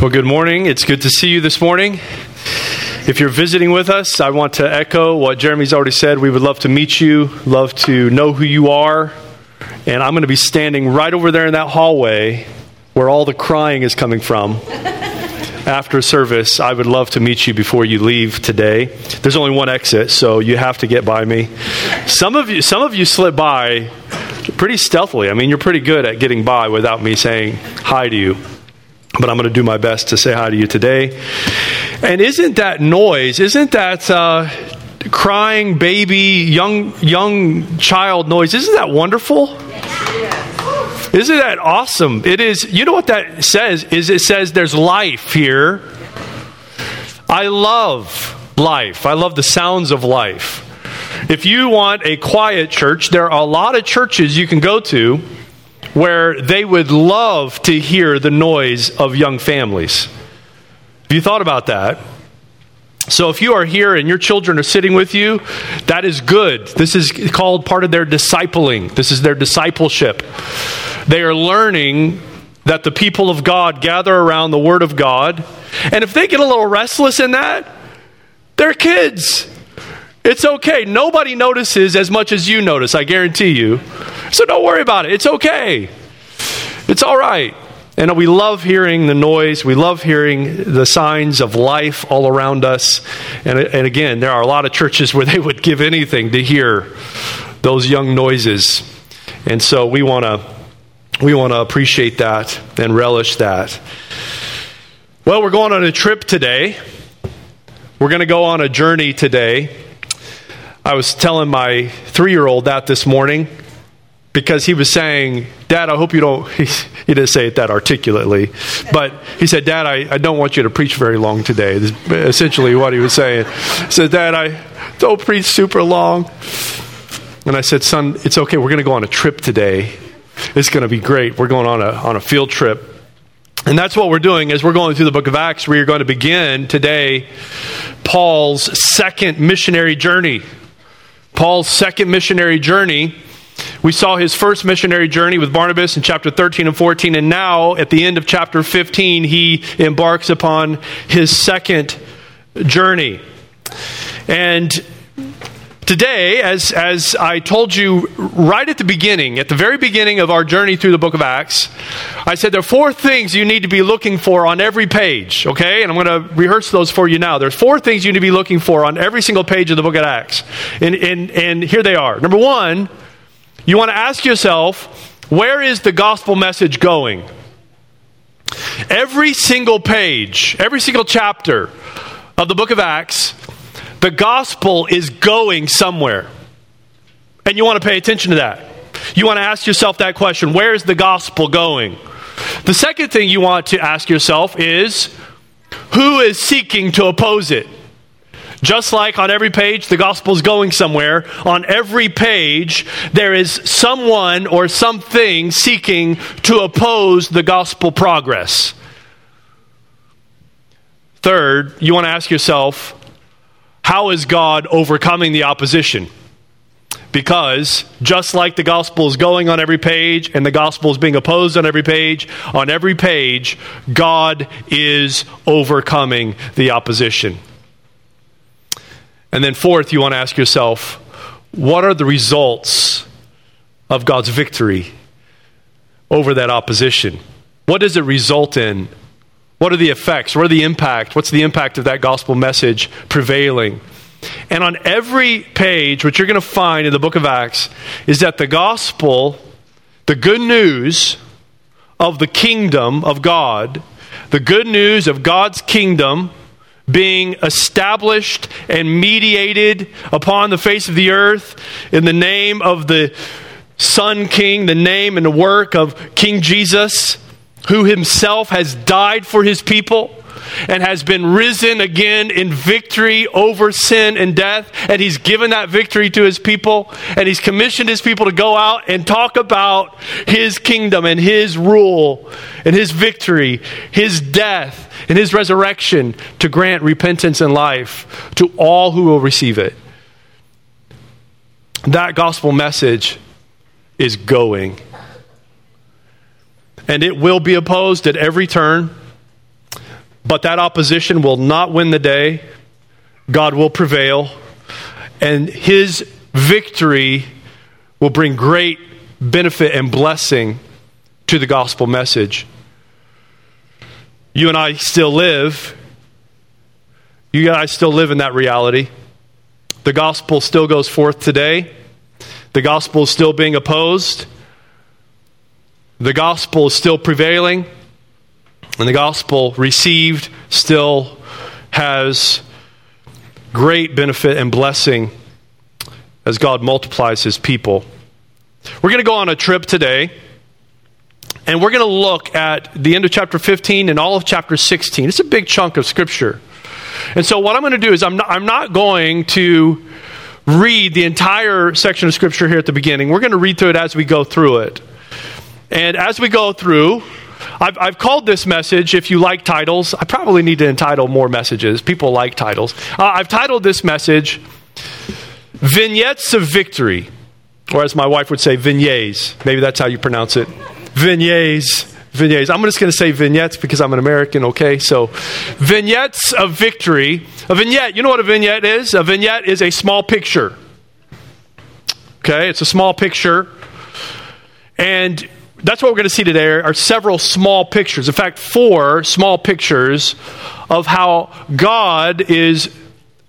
Well, good morning. It's good to see you this morning. If you're visiting with us, I want to echo what Jeremy's already said. We would love to meet you, love to know who you are. And I'm going to be standing right over there in that hallway where all the crying is coming from. After service, I would love to meet you before you leave today. There's only one exit, so you have to get by me. Some of you slip by pretty stealthily. I mean, you're pretty good at getting by without me saying hi to you. But I'm going to do my best to say hi to you today. And isn't that noise, isn't that crying baby, young child noise, isn't that wonderful? Isn't that awesome? It is. You know what that says is it says there's life here. I love life. I love the sounds of life. If you want a quiet church, there are a lot of churches you can go to where they would love to hear the noise of young families. Have you thought about that? So if you are here and your children are sitting with you, that is good. This is called part of their discipling. This is their discipleship. They are learning that the people of God gather around the Word of God. And if they get a little restless in that, they're kids. It's okay. Nobody notices as much as you notice, I guarantee you. So don't worry about it. It's okay. It's all right. And we love hearing the noise. We love hearing the signs of life all around us. And again, there are a lot of churches where they would give anything to hear those young noises. And so we want to appreciate that and relish that. Well, we're going on a trip today. We're going to go on a journey today. I was telling my 3-year-old that this morning because he was saying, Dad, I hope you don't... He didn't say it that articulately, but he said, Dad, I don't want you to preach very long today. This is essentially what he was saying. He said, Dad, I don't preach super long. And I said, Son, it's okay. We're going to go on a trip today. It's going to be great. We're going on a field trip. And that's what we're doing as we're going through the book of Acts. We are going to begin today Paul's second missionary journey. Paul's second missionary journey. We saw his first missionary journey with Barnabas in chapter 13 and 14, and now at the end of chapter 15, he embarks upon his second journey. And today, as I told you right at the very beginning of our journey through the book of Acts, I said there are four things you need to be looking for on every page, okay? And I'm going to rehearse those for you now. There's four things you need to be looking for on every single page of the book of Acts. And here they are. Number one, you want to ask yourself, where is the gospel message going? Every single page, every single chapter of the book of Acts, the gospel is going somewhere. And you want to pay attention to that. You want to ask yourself that question, where is the gospel going? The second thing you want to ask yourself is, who is seeking to oppose it? Just like on every page, the gospel is going somewhere. On every page, there is someone or something seeking to oppose the gospel progress. Third, you want to ask yourself, how is God overcoming the opposition? Because just like the gospel is going on every page and the gospel is being opposed on every page, God is overcoming the opposition. And then fourth, you want to ask yourself, what are the results of God's victory over that opposition? What does it result in? What are the effects? What are the impact? What's the impact of that gospel message prevailing? And on every page, what you're going to find in the book of Acts is that the gospel, the good news of the kingdom of God, the good news of God's kingdom being established and mediated upon the face of the earth in the name of the Son King, the name and the work of King Jesus, who himself has died for his people and has been risen again in victory over sin and death. And he's given that victory to his people. And he's commissioned his people to go out and talk about his kingdom and his rule and his victory, his death and his resurrection to grant repentance and life to all who will receive it. That gospel message is going. And it will be opposed at every turn. But that opposition will not win the day. God will prevail, and his victory will bring great benefit and blessing to the gospel message. You and I still live. You and I still live in that reality. The gospel still goes forth today. The gospel is still being opposed. The gospel is still prevailing. And the gospel received still has great benefit and blessing as God multiplies his people. We're going to go on a trip today, and we're going to look at the end of chapter 15 and all of chapter 16. It's a big chunk of scripture. And so what I'm going to do is I'm not going to read the entire section of scripture here at the beginning. We're going to read through it as we go through it. And as we go through, I've called this message, if you like titles, I probably need to entitle more messages. People like titles. I've titled this message, Vignettes of Victory, or as my wife would say, vignettes. Maybe that's how you pronounce it. Vignettes. I'm just going to say vignettes because I'm an American, okay? So, Vignettes of Victory. A vignette, you know what a vignette is? A vignette is a small picture. Okay, it's a small picture. And that's what we're going to see today are several small pictures. In fact, 4 small pictures of how God is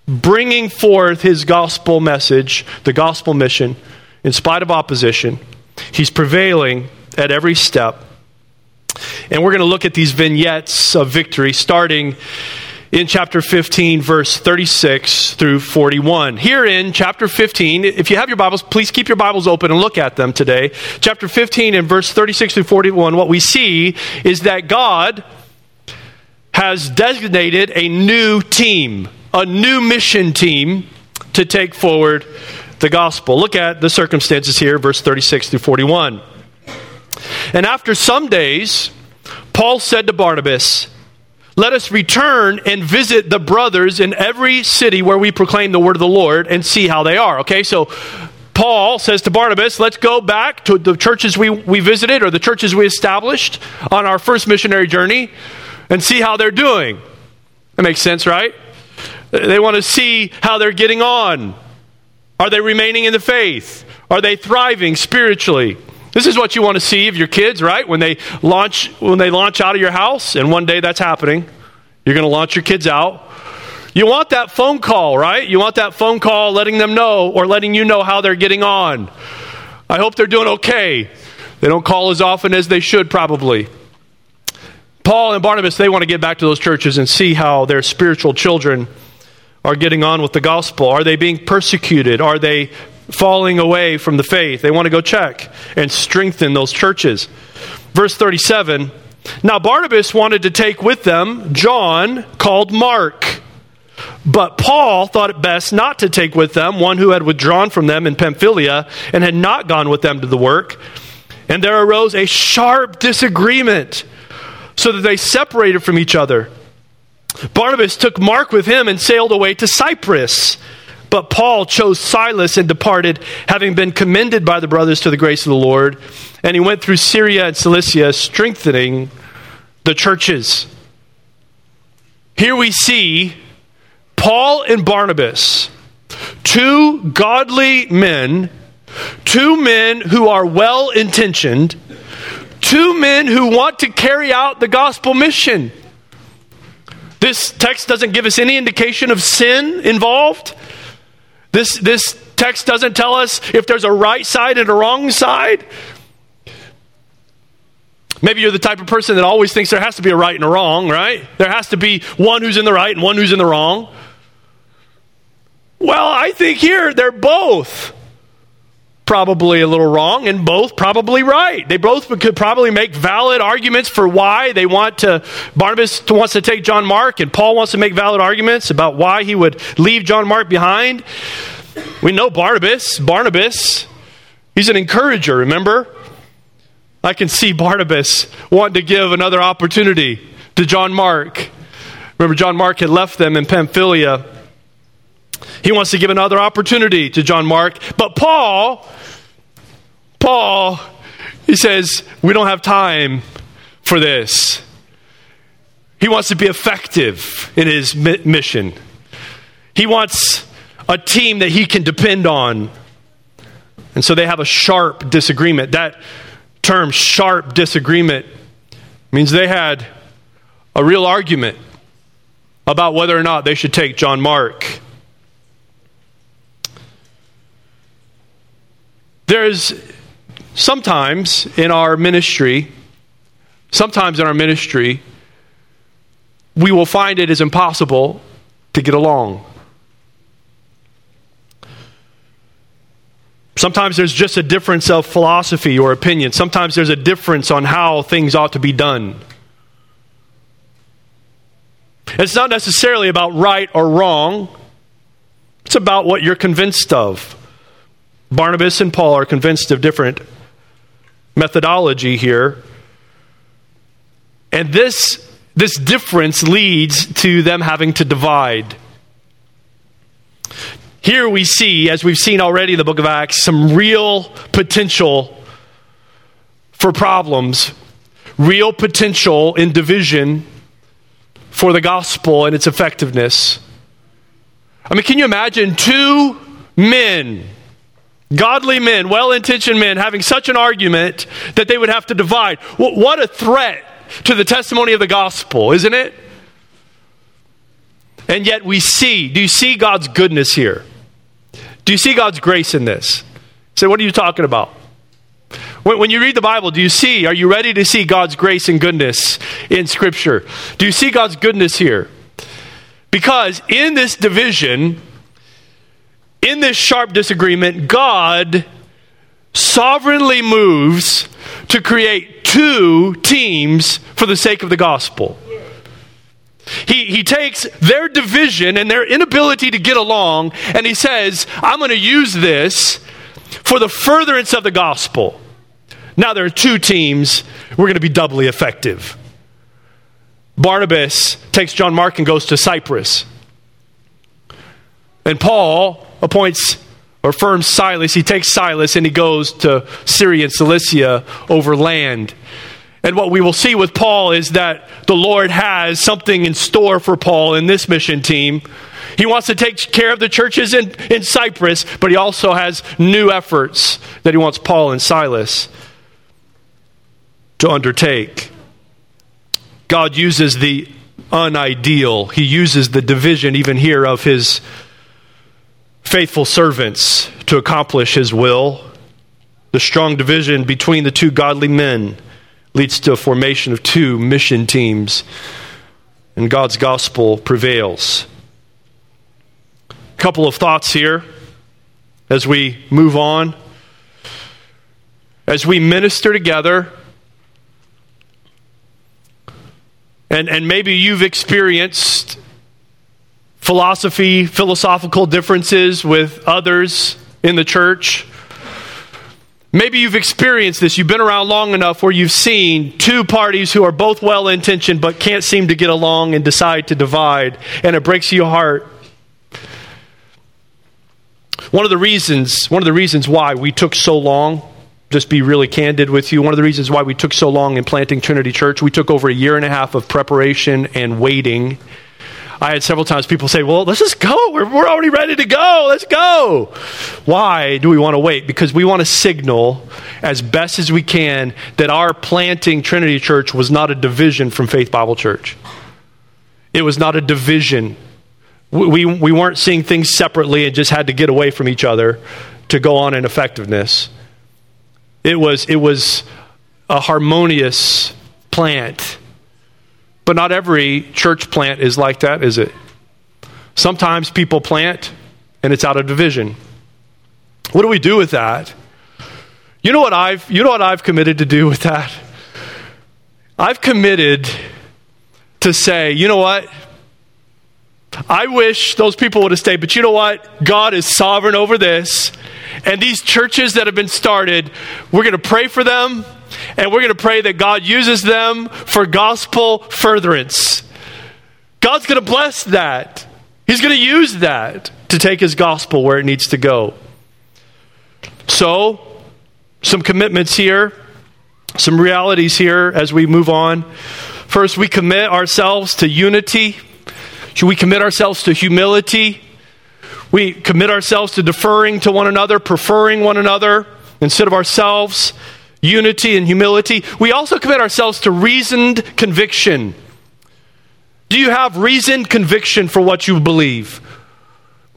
bringing forth his gospel message, the gospel mission, in spite of opposition. He's prevailing at every step. And we're going to look at these vignettes of victory starting in chapter 15, verse 36 through 41. Here in chapter 15, if you have your Bibles, please keep your Bibles open and look at them today. Chapter 15 and verse 36 through 41, what we see is that God has designated a new team, a new mission team to take forward the gospel. Look at the circumstances here, verse 36 through 41. And after some days, Paul said to Barnabas, "Let us return and visit the brothers in every city where we proclaim the word of the Lord and see how they are." Okay, so Paul says to Barnabas, let's go back to the churches we visited or the churches we established on our first missionary journey and see how they're doing. That makes sense, right? They want to see how they're getting on. Are they remaining in the faith? Are they thriving spiritually? This is what you want to see of your kids, right? When they launch out of your house, and one day that's happening. You're going to launch your kids out. You want that phone call, right? You want that phone call letting them know or letting you know how they're getting on. I hope they're doing okay. They don't call as often as they should probably. Paul and Barnabas, they want to get back to those churches and see how their spiritual children are getting on with the gospel. Are they being persecuted? Are they falling away from the faith? They want to go check and strengthen those churches. Verse 37, now Barnabas wanted to take with them John called Mark, but Paul thought it best not to take with them one who had withdrawn from them in Pamphylia and had not gone with them to the work. And there arose a sharp disagreement so that they separated from each other. Barnabas took Mark with him and sailed away to Cyprus. But Paul chose Silas and departed, having been commended by the brothers to the grace of the Lord. And he went through Syria and Cilicia, strengthening the churches. Here we see Paul and Barnabas, 2 godly men, 2 men who are well-intentioned, 2 men who want to carry out the gospel mission. This text doesn't give us any indication of sin involved. This text doesn't tell us if there's a right side and a wrong side. Maybe you're the type of person that always thinks there has to be a right and a wrong, right? There has to be one who's in the right and one who's in the wrong. Well, I think here they're both probably a little wrong and both probably right. They both could probably make valid arguments for why they want to, Barnabas wants to take John Mark and Paul wants to make valid arguments about why he would leave John Mark behind. We know Barnabas, he's an encourager, remember? I can see Barnabas wanting to give another opportunity to John Mark. Remember, John Mark had left them in Pamphylia. He wants to give another opportunity to John Mark. But Paul, he says, we don't have time for this. He wants to be effective in his mission. He wants a team that he can depend on. And so they have a sharp disagreement. That term, sharp disagreement, means they had a real argument about whether or not they should take John Mark. There's sometimes in our ministry, we will find it is impossible to get along. Sometimes there's just a difference of philosophy or opinion. Sometimes there's a difference on how things ought to be done. It's not necessarily about right or wrong. It's about what you're convinced of. Barnabas and Paul are convinced of different methodology here. And this difference leads to them having to divide. Here we see, as we've seen already in the book of Acts, some real potential for problems, real potential in division for the gospel and its effectiveness. I mean, can you imagine two men, godly men, well-intentioned men, having such an argument that they would have to divide? What a threat to the testimony of the gospel, isn't it? And yet we see, do you see God's goodness here? Do you see God's grace in this? So what are you talking about? When you read the Bible, are you ready to see God's grace and goodness in Scripture? Do you see God's goodness here? Because in this division, in this sharp disagreement, God sovereignly moves to create two teams for the sake of the gospel. He takes their division and their inability to get along, and he says, I'm going to use this for the furtherance of the gospel. Now there are two teams. We're going to be doubly effective. Barnabas takes John Mark and goes to Cyprus. And Paul affirms Silas. He takes Silas and he goes to Syria and Cilicia over land. And what we will see with Paul is that the Lord has something in store for Paul in this mission team. He wants to take care of the churches in Cyprus, but he also has new efforts that he wants Paul and Silas to undertake. God uses the unideal. He uses the division even here of his faithful servants to accomplish his will. The strong division between the two godly men leads to a formation of two mission teams, and God's gospel prevails. A couple of thoughts here as we move on. As we minister together, and maybe you've experienced philosophical differences with others in the church. Maybe you've experienced this. You've been around long enough where you've seen two parties who are both well-intentioned but can't seem to get along and decide to divide, and it breaks your heart. One of the reasons why we took so long, just be really candid with you, one of the reasons why we took so long in planting Trinity Church, we took over a year and a half of preparation and waiting. I had several times people say, well, let's just go. We're already ready to go. Let's go. Why do we want to wait? Because we want to signal as best as we can that our planting Trinity Church was not a division from Faith Bible Church. It was not a division. We weren't seeing things separately and just had to get away from each other to go on in effectiveness. It was a harmonious plant. But not every church plant is like that, is it? Sometimes people plant and it's out of division. What do we do with that? You know what I've committed to do with that? I've committed to say, you know what? I wish those people would have stayed, but you know what? God is sovereign over this. And these churches that have been started, we're going to pray for them. And we're going to pray that God uses them for gospel furtherance. God's going to bless that. He's going to use that to take his gospel where it needs to go. So, some commitments here, some realities here as we move on. First, we commit ourselves to unity. Should we commit ourselves to humility? We commit ourselves to deferring to one another, preferring one another instead of ourselves, unity and humility. We also commit ourselves to reasoned conviction. Do you have reasoned conviction for what you believe?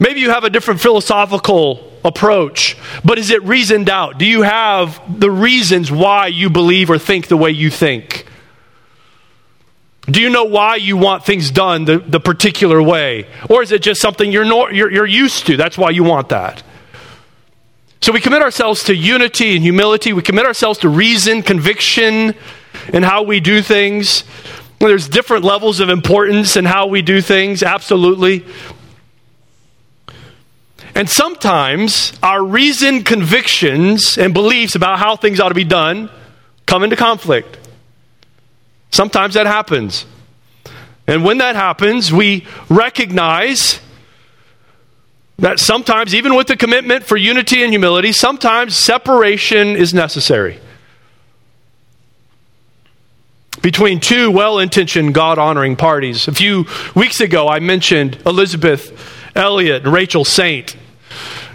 Maybe you have a different philosophical approach, but is it reasoned out? Do you have the reasons why you believe or think the way you think? Do you know why you want things done the particular way? Or is it just something you're used to? That's why you want that. So we commit ourselves to unity and humility. We commit ourselves to reason, conviction, and how we do things. There's different levels of importance in how we do things, absolutely. And sometimes our reasoned convictions and beliefs about how things ought to be done come into conflict. Sometimes that happens. And when that happens, we recognize that sometimes, even with the commitment for unity and humility, sometimes separation is necessary between two well-intentioned, God-honoring parties. A few weeks ago, I mentioned Elizabeth Elliot and Rachel Saint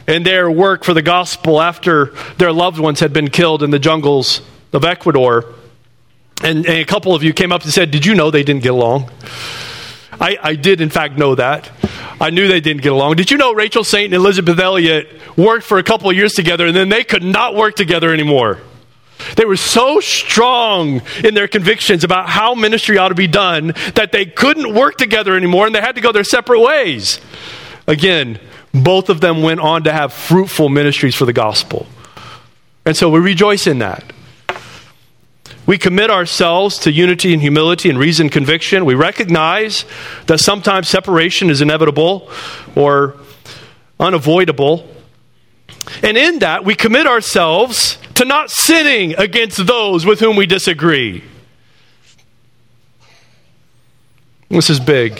and their work for the gospel after their loved ones had been killed in the jungles of Ecuador. And a couple of you came up and said, "Did you know they didn't get along?" I did, in fact, know that. I knew they didn't get along. Did you know Rachel Saint and Elizabeth Elliot worked for a couple of years together, and then they could not work together anymore? They were so strong in their convictions about how ministry ought to be done that they couldn't work together anymore, and they had to go their separate ways. Again, both of them went on to have fruitful ministries for the gospel. And so we rejoice in that. We commit ourselves to unity and humility and reason and conviction. We recognize that sometimes separation is inevitable or unavoidable. And in that, we commit ourselves to not sinning against those with whom we disagree. This is big.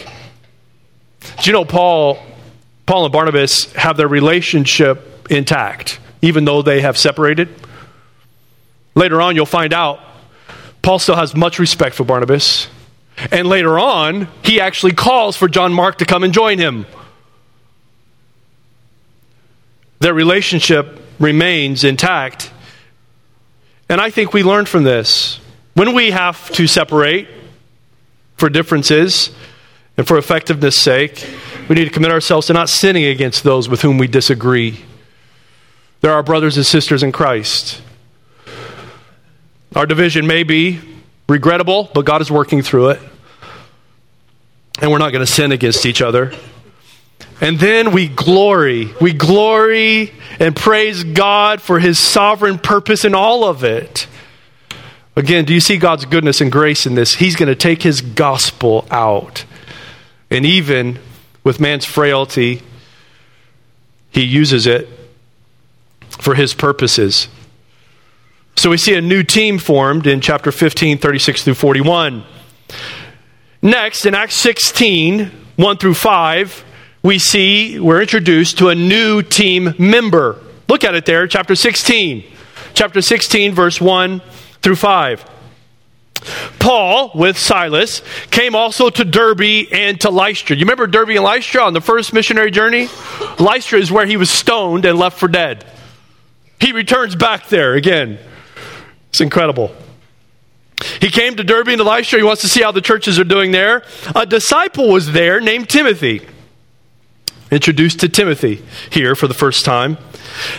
Do you know Paul and Barnabas have their relationship intact, even though they have separated? Later on, you'll find out Paul still has much respect for Barnabas. And later on, he actually calls for John Mark to come and join him. Their relationship remains intact. And I think we learn from this. When we have to separate for differences and for effectiveness' sake, we need to commit ourselves to not sinning against those with whom we disagree. They're our brothers and sisters in Christ. Our division may be regrettable, but God is working through it. And we're not going to sin against each other. And then we glory and praise God for his sovereign purpose in all of it. Again, do you see God's goodness and grace in this? He's going to take his gospel out. And even with man's frailty, he uses it for his purposes. So we see a new team formed in chapter 15, 36 through 41. Next, in Acts 16, 1 through 5, we're introduced to a new team member. Look at it there, chapter 16. Chapter 16, verse 1 through 5. Paul, with Silas, came also to Derbe and to Lystra. You remember Derbe and Lystra on the first missionary journey? Lystra is where he was stoned and left for dead. He returns back there again. It's incredible. He came to Derbe and to Lystra. He wants to see how the churches are doing there. A disciple was there named Timothy. Introduced to Timothy here for the first time.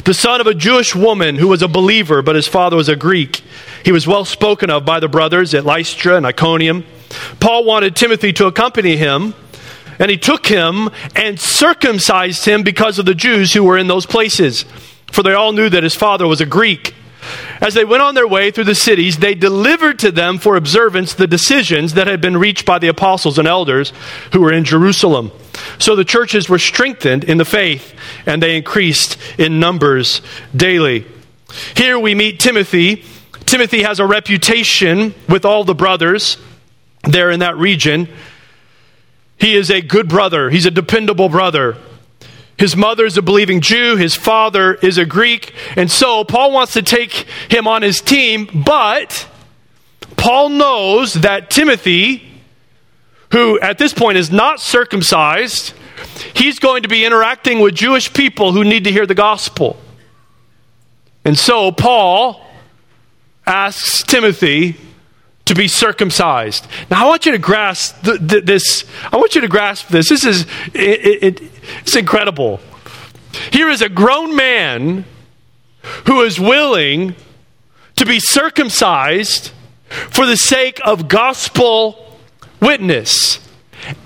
The son of a Jewish woman who was a believer, but his father was a Greek. He was well spoken of by the brothers at Lystra and Iconium. Paul wanted Timothy to accompany him, and he took him and circumcised him because of the Jews who were in those places. For they all knew that his father was a Greek. As they went on their way through the cities, they delivered to them for observance the decisions that had been reached by the apostles and elders who were in Jerusalem. So the churches were strengthened in the faith, and they increased in numbers daily. Here we meet Timothy. Timothy has a reputation with all the brothers there in that region. He is a good brother. He's a dependable brother. His mother is a believing Jew. His father is a Greek. And so Paul wants to take him on his team, but Paul knows that Timothy, who at this point is not circumcised, he's going to be interacting with Jewish people who need to hear the gospel. And so Paul asks Timothy to be circumcised. Now I want you to grasp this. I want you to grasp this. This is it's incredible. Here is a grown man who is willing to be circumcised for the sake of gospel witness.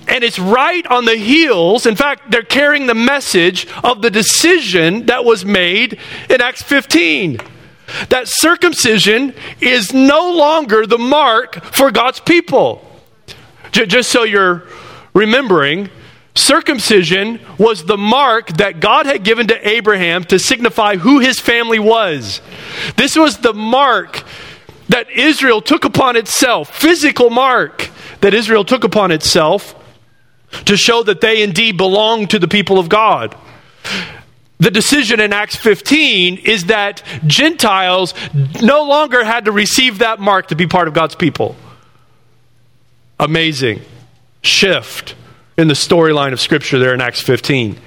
And it's right on the heels. In fact, they're carrying the message of the decision that was made in Acts 15. That circumcision is no longer the mark for God's people. Just so you're remembering, circumcision was the mark that God had given to Abraham to signify who his family was. This was the mark that Israel took upon itself, physical mark that Israel took upon itself to show that they indeed belong to the people of God. The decision in Acts 15 is that Gentiles no longer had to receive that mark to be part of God's people. Amazing shift in the storyline of Scripture there in Acts 15.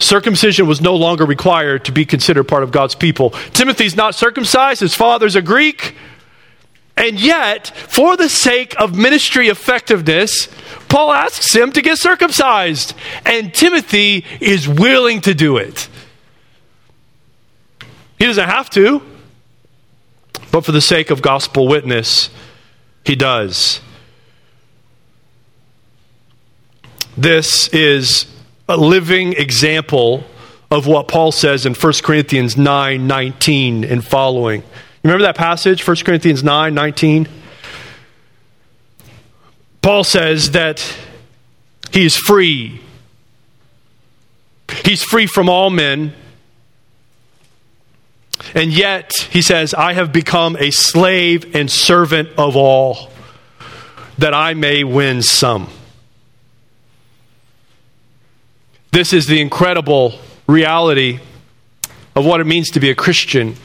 Circumcision was no longer required to be considered part of God's people. Timothy's not circumcised, his father's a Greek. And yet, for the sake of ministry effectiveness, Paul asks him to get circumcised. And Timothy is willing to do it. He doesn't have to, but for the sake of gospel witness, he does. This is a living example of what Paul says in 1 Corinthians 9:19 and following. Remember that passage, 1 Corinthians 9:19? Paul says that he is free. He's free from all men. And yet, he says, I have become a slave and servant of all, that I may win some. This is the incredible reality of what it means to be a Christian.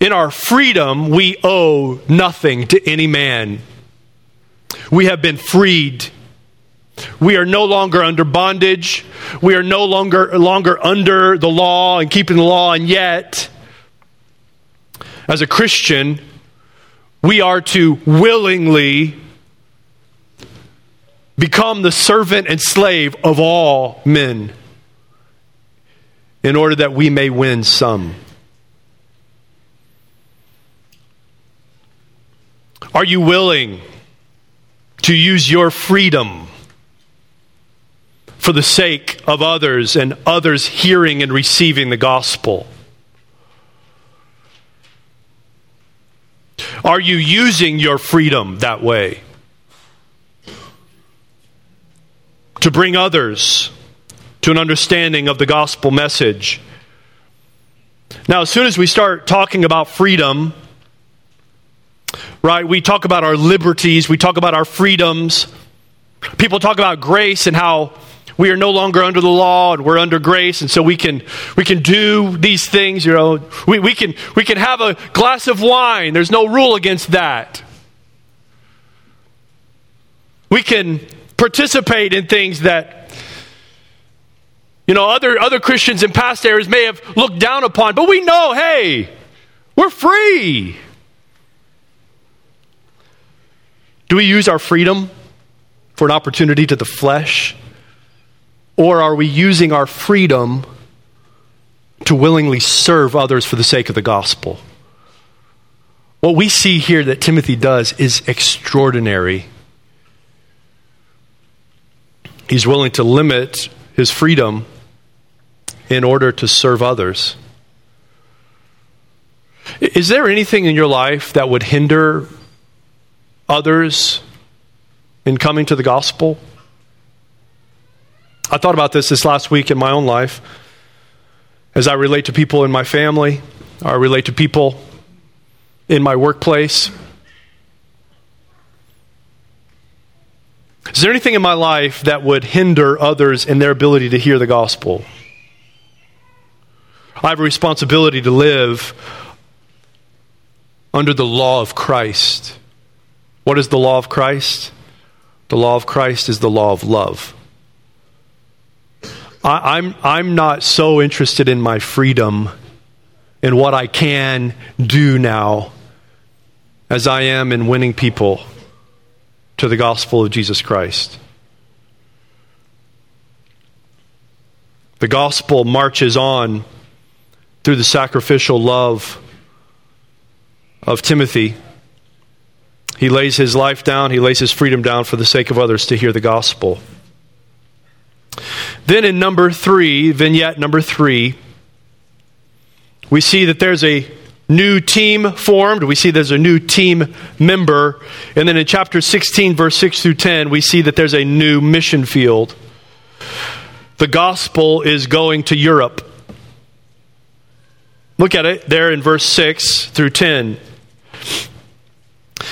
In our freedom, we owe nothing to any man. We have been freed. We are no longer under bondage. We are no longer under the law and keeping the law. And yet, as a Christian, we are to willingly become the servant and slave of all men in order that we may win some. Are you willing to use your freedom for the sake of others and others hearing and receiving the gospel? Are you using your freedom that way to bring others to an understanding of the gospel message? Now, as soon as we start talking about freedom, right, we talk about our liberties, we talk about our freedoms. People talk about grace and how we are no longer under the law and we're under grace, and so we can do these things, you know. We can have a glass of wine. There's no rule against that. We can participate in things that, you know, other Christians in past eras may have looked down upon, but we know, hey, we're free. Do we use our freedom for an opportunity to the flesh? Or are we using our freedom to willingly serve others for the sake of the gospel? What we see here that Timothy does is extraordinary. He's willing to limit his freedom in order to serve others. Is there anything in your life that would hinder others in coming to the gospel? I thought about this last week in my own life. As I relate to people in my family, I relate to people in my workplace. Is there anything in my life that would hinder others in their ability to hear the gospel? I have a responsibility to live under the law of Christ. What is the law of Christ? The law of Christ is the law of love. I'm not so interested in my freedom and what I can do now as I am in winning people to the gospel of Jesus Christ. The gospel marches on through the sacrificial love of Timothy. He lays his life down, he lays his freedom down for the sake of others to hear the gospel. Then in vignette number 3, we see that there's a new team formed. We see there's a new team member. And then in chapter 16, verse 6 through 10, we see that there's a new mission field. The gospel is going to Europe. Look at it there in verse 6 through 10.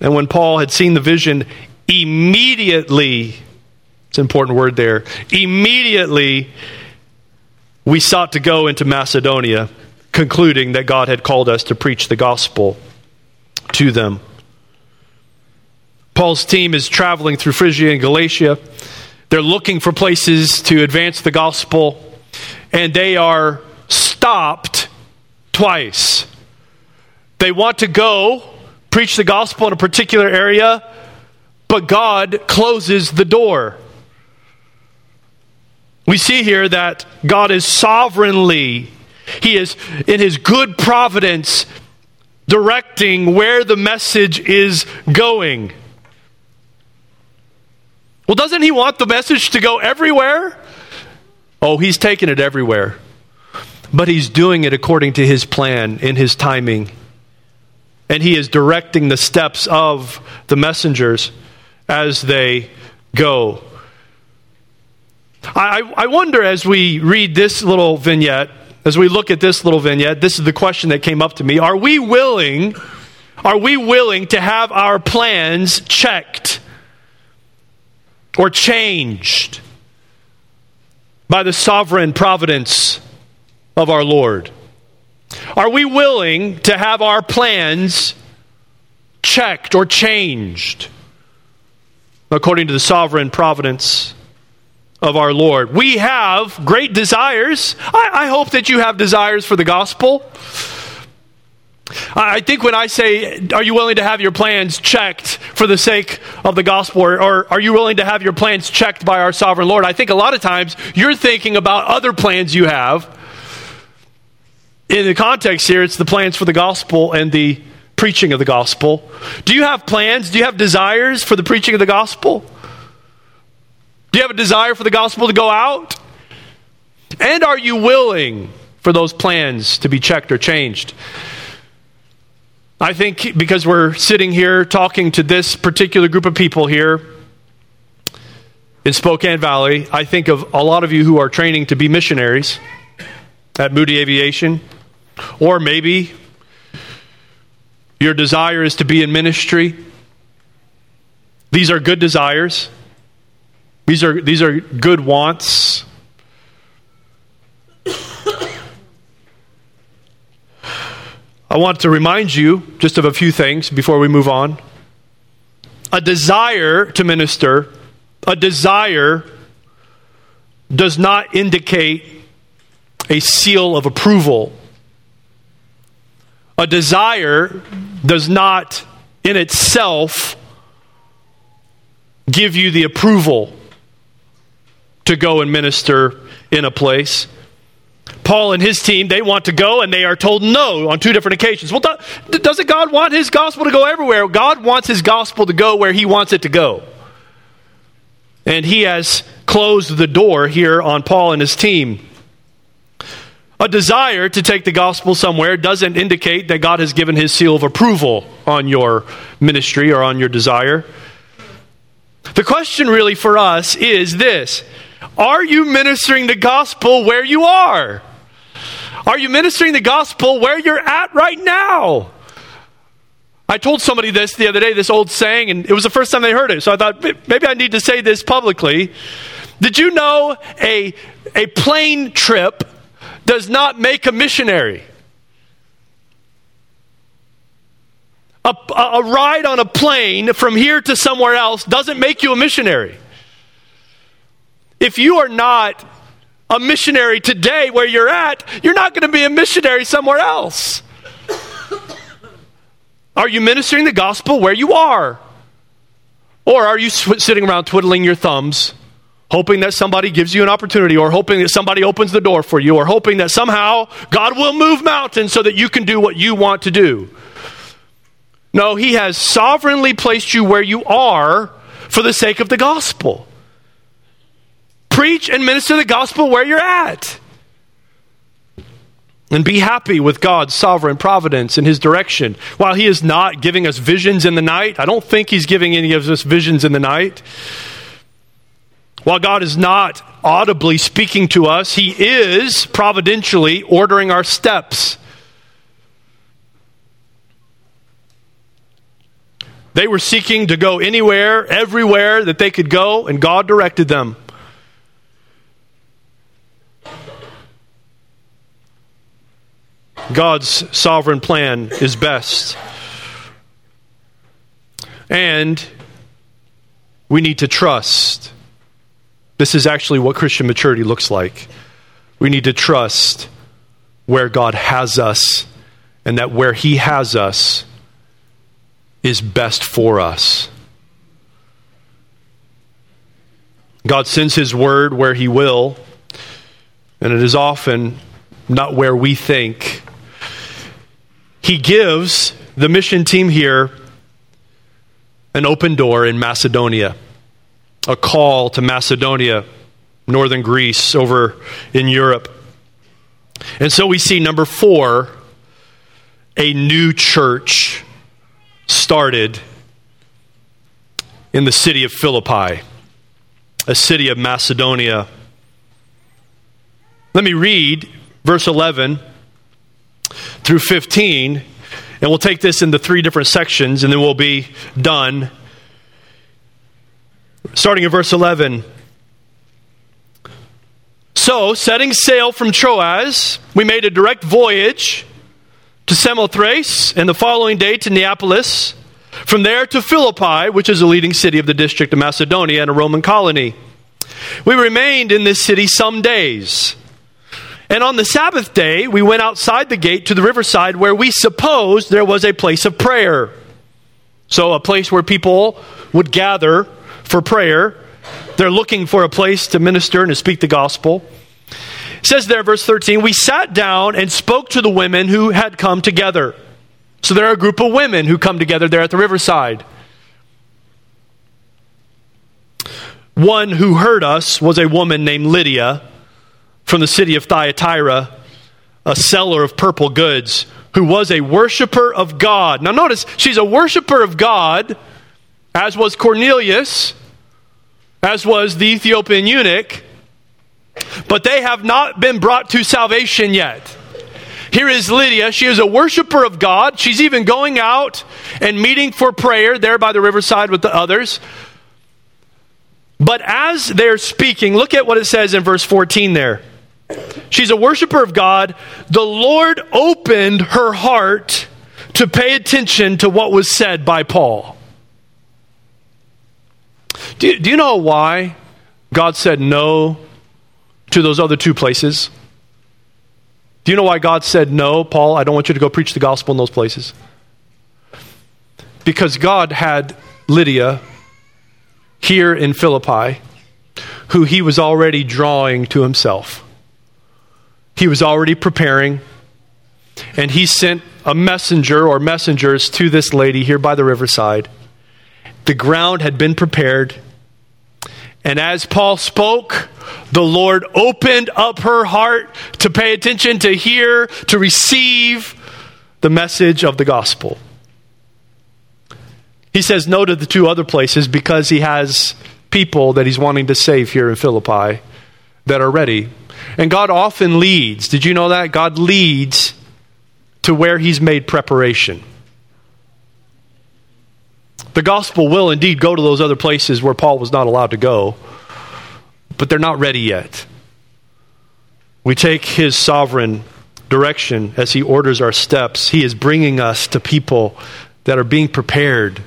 And when Paul had seen the vision, immediately — it's an important word there — immediately we sought to go into Macedonia, concluding that God had called us to preach the gospel to them. Paul's team is traveling through Phrygia and Galatia. They're looking for places to advance the gospel, and they are stopped twice. They want to go preach the gospel in a particular area, but God closes the door. We see here that God is sovereignly, He is in His good providence, directing where the message is going. Well, doesn't He want the message to go everywhere? Oh, He's taking it everywhere. But He's doing it according to His plan, in His timing. And He is directing the steps of the messengers as they go. I wonder, as we read this little vignette, as we look at this little vignette, this is the question that came up to me. Are we willing to have our plans checked or changed by the sovereign providence of our Lord? Are we willing to have our plans checked or changed according to the sovereign providence of our Lord? We have great desires. I hope that you have desires for the gospel. I think when I say, are you willing to have your plans checked for the sake of the gospel, or are you willing to have your plans checked by our sovereign Lord, I think a lot of times you're thinking about other plans you have. In the context here, it's the plans for the gospel and the preaching of the gospel. Do you have plans? Do you have desires for the preaching of the gospel? Do you have a desire for the gospel to go out? And are you willing for those plans to be checked or changed? I think because we're sitting here talking to this particular group of people here in Spokane Valley, I think of a lot of you who are training to be missionaries at Moody Aviation, or maybe your desire is to be in ministry. These are good desires. These are good wants. I want to remind you just of a few things before we move on. A desire to minister, a desire does not indicate a seal of approval. A desire does not in itself give you the approval to go and minister in a place. Paul and his team, they want to go and they are told no on two different occasions. Well, doesn't God want His gospel to go everywhere? God wants His gospel to go where He wants it to go. And He has closed the door here on Paul and his team. A desire to take the gospel somewhere doesn't indicate that God has given His seal of approval. on your ministry or on your desire. The question really for us is this: are you ministering the gospel where you are? Are you ministering the gospel where you're at right now? I told somebody this the other day, this old saying, and it was the first time they heard it, so I thought maybe I need to say this publicly. Did you know a plane trip does not make a missionary? A ride on a plane from here to somewhere else doesn't make you a missionary. If you are not a missionary today where you're at, you're not going to be a missionary somewhere else. Are you ministering the gospel where you are? Or are you sitting around twiddling your thumbs, hoping that somebody gives you an opportunity, or hoping that somebody opens the door for you, or hoping that somehow God will move mountains so that you can do what you want to do? No, he has sovereignly placed you where you are for the sake of the gospel. Preach and minister the gospel where you're at. And be happy with God's sovereign providence and his direction. While he is not giving us visions in the night, I don't think he's giving any of us visions in the night. While God is not audibly speaking to us, he is providentially ordering our steps. They were seeking to go anywhere, everywhere that they could go, and God directed them. God's sovereign plan is best. And we need to trust. This is actually what Christian maturity looks like. We need to trust where God has us, and that where he has us is best for us. God sends his word where he will, and it is often not where we think. He gives the mission team here an open door in Macedonia, a call to Macedonia, northern Greece, over in Europe. And so we see number 4, a new church started in the city of Philippi, a city of Macedonia. Let me read verse 11 through 15, and we'll take this into 3 different sections, and then we'll be done. Starting in verse 11. So, setting sail from Troas, we made a direct voyage to Samothrace, and the following day to Neapolis. From there to Philippi, which is a leading city of the district of Macedonia and a Roman colony. We remained in this city some days. And on the Sabbath day, we went outside the gate to the riverside, where we supposed there was a place of prayer. So a place where people would gather for prayer. They're looking for a place to minister and to speak the gospel. It says there, verse 13, we sat down and spoke to the women who had come together. So there are a group of women who come together there at the riverside. One who heard us was a woman named Lydia from the city of Thyatira, a seller of purple goods, who was a worshiper of God. Now notice, she's a worshiper of God, as was Cornelius, as was the Ethiopian eunuch. But they have not been brought to salvation yet. Here is Lydia. She is a worshiper of God. She's even going out and meeting for prayer there by the riverside with the others. But as they're speaking, look at what it says in verse 14 there. She's a worshiper of God. The Lord opened her heart to pay attention to what was said by Paul. Do you know why God said no to those other 2 places? Do you know why God said, no, Paul, I don't want you to go preach the gospel in those places? Because God had Lydia here in Philippi, who he was already drawing to himself. He was already preparing, and he sent a messenger or messengers to this lady here by the riverside. The ground had been prepared. And as Paul spoke, the Lord opened up her heart to pay attention, to hear, to receive the message of the gospel. He says no to the two other places because he has people that he's wanting to save here in Philippi that are ready. And God often leads. Did you know that? God leads to where he's made preparation. The gospel will indeed go to those other places where Paul was not allowed to go, but they're not ready yet. We take his sovereign direction as he orders our steps. He is bringing us to people that are being prepared.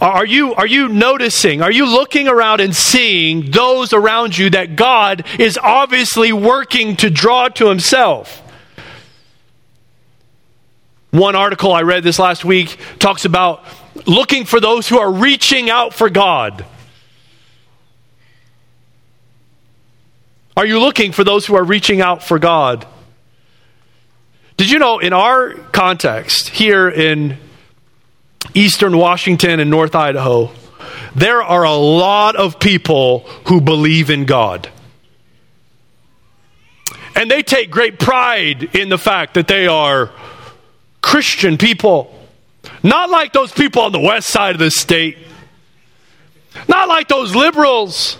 Are you noticing? Are you looking around and seeing those around you that God is obviously working to draw to himself? One article I read this last week talks about looking for those who are reaching out for God. Are you looking for those who are reaching out for God? Did you know in our context here in Eastern Washington and North Idaho, there are a lot of people who believe in God. And they take great pride in the fact that they are Christian people. Not like those people on the west side of the state. Not like those liberals.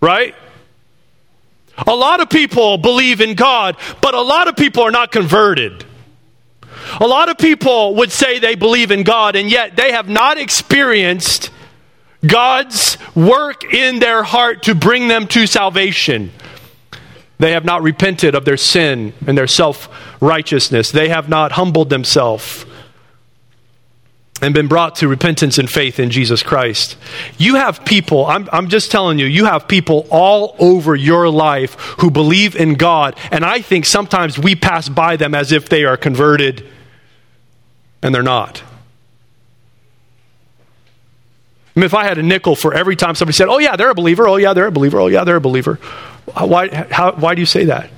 Right? A lot of people believe in God, but a lot of people are not converted. A lot of people would say they believe in God, and yet they have not experienced God's work in their heart to bring them to salvation. They have not repented of their sin and their self-righteousness. They have not humbled themselves and been brought to repentance and faith in Jesus Christ. You have people, I'm just telling you, you have people all over your life who believe in God. And I think sometimes we pass by them as if they are converted, and they're not. I mean, if I had a nickel for every time somebody said, oh yeah, they're a believer, oh yeah, they're a believer, oh yeah, they're a believer. Why do you say that?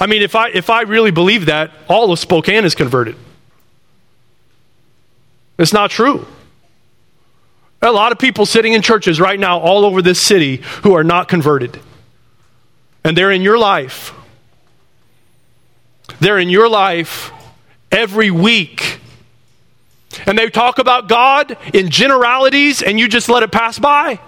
I mean, if I really believe that, all of Spokane is converted. It's not true. There are a lot of people sitting in churches right now all over this city who are not converted. And they're in your life. They're in your life every week. And they talk about God in generalities and you just let it pass by.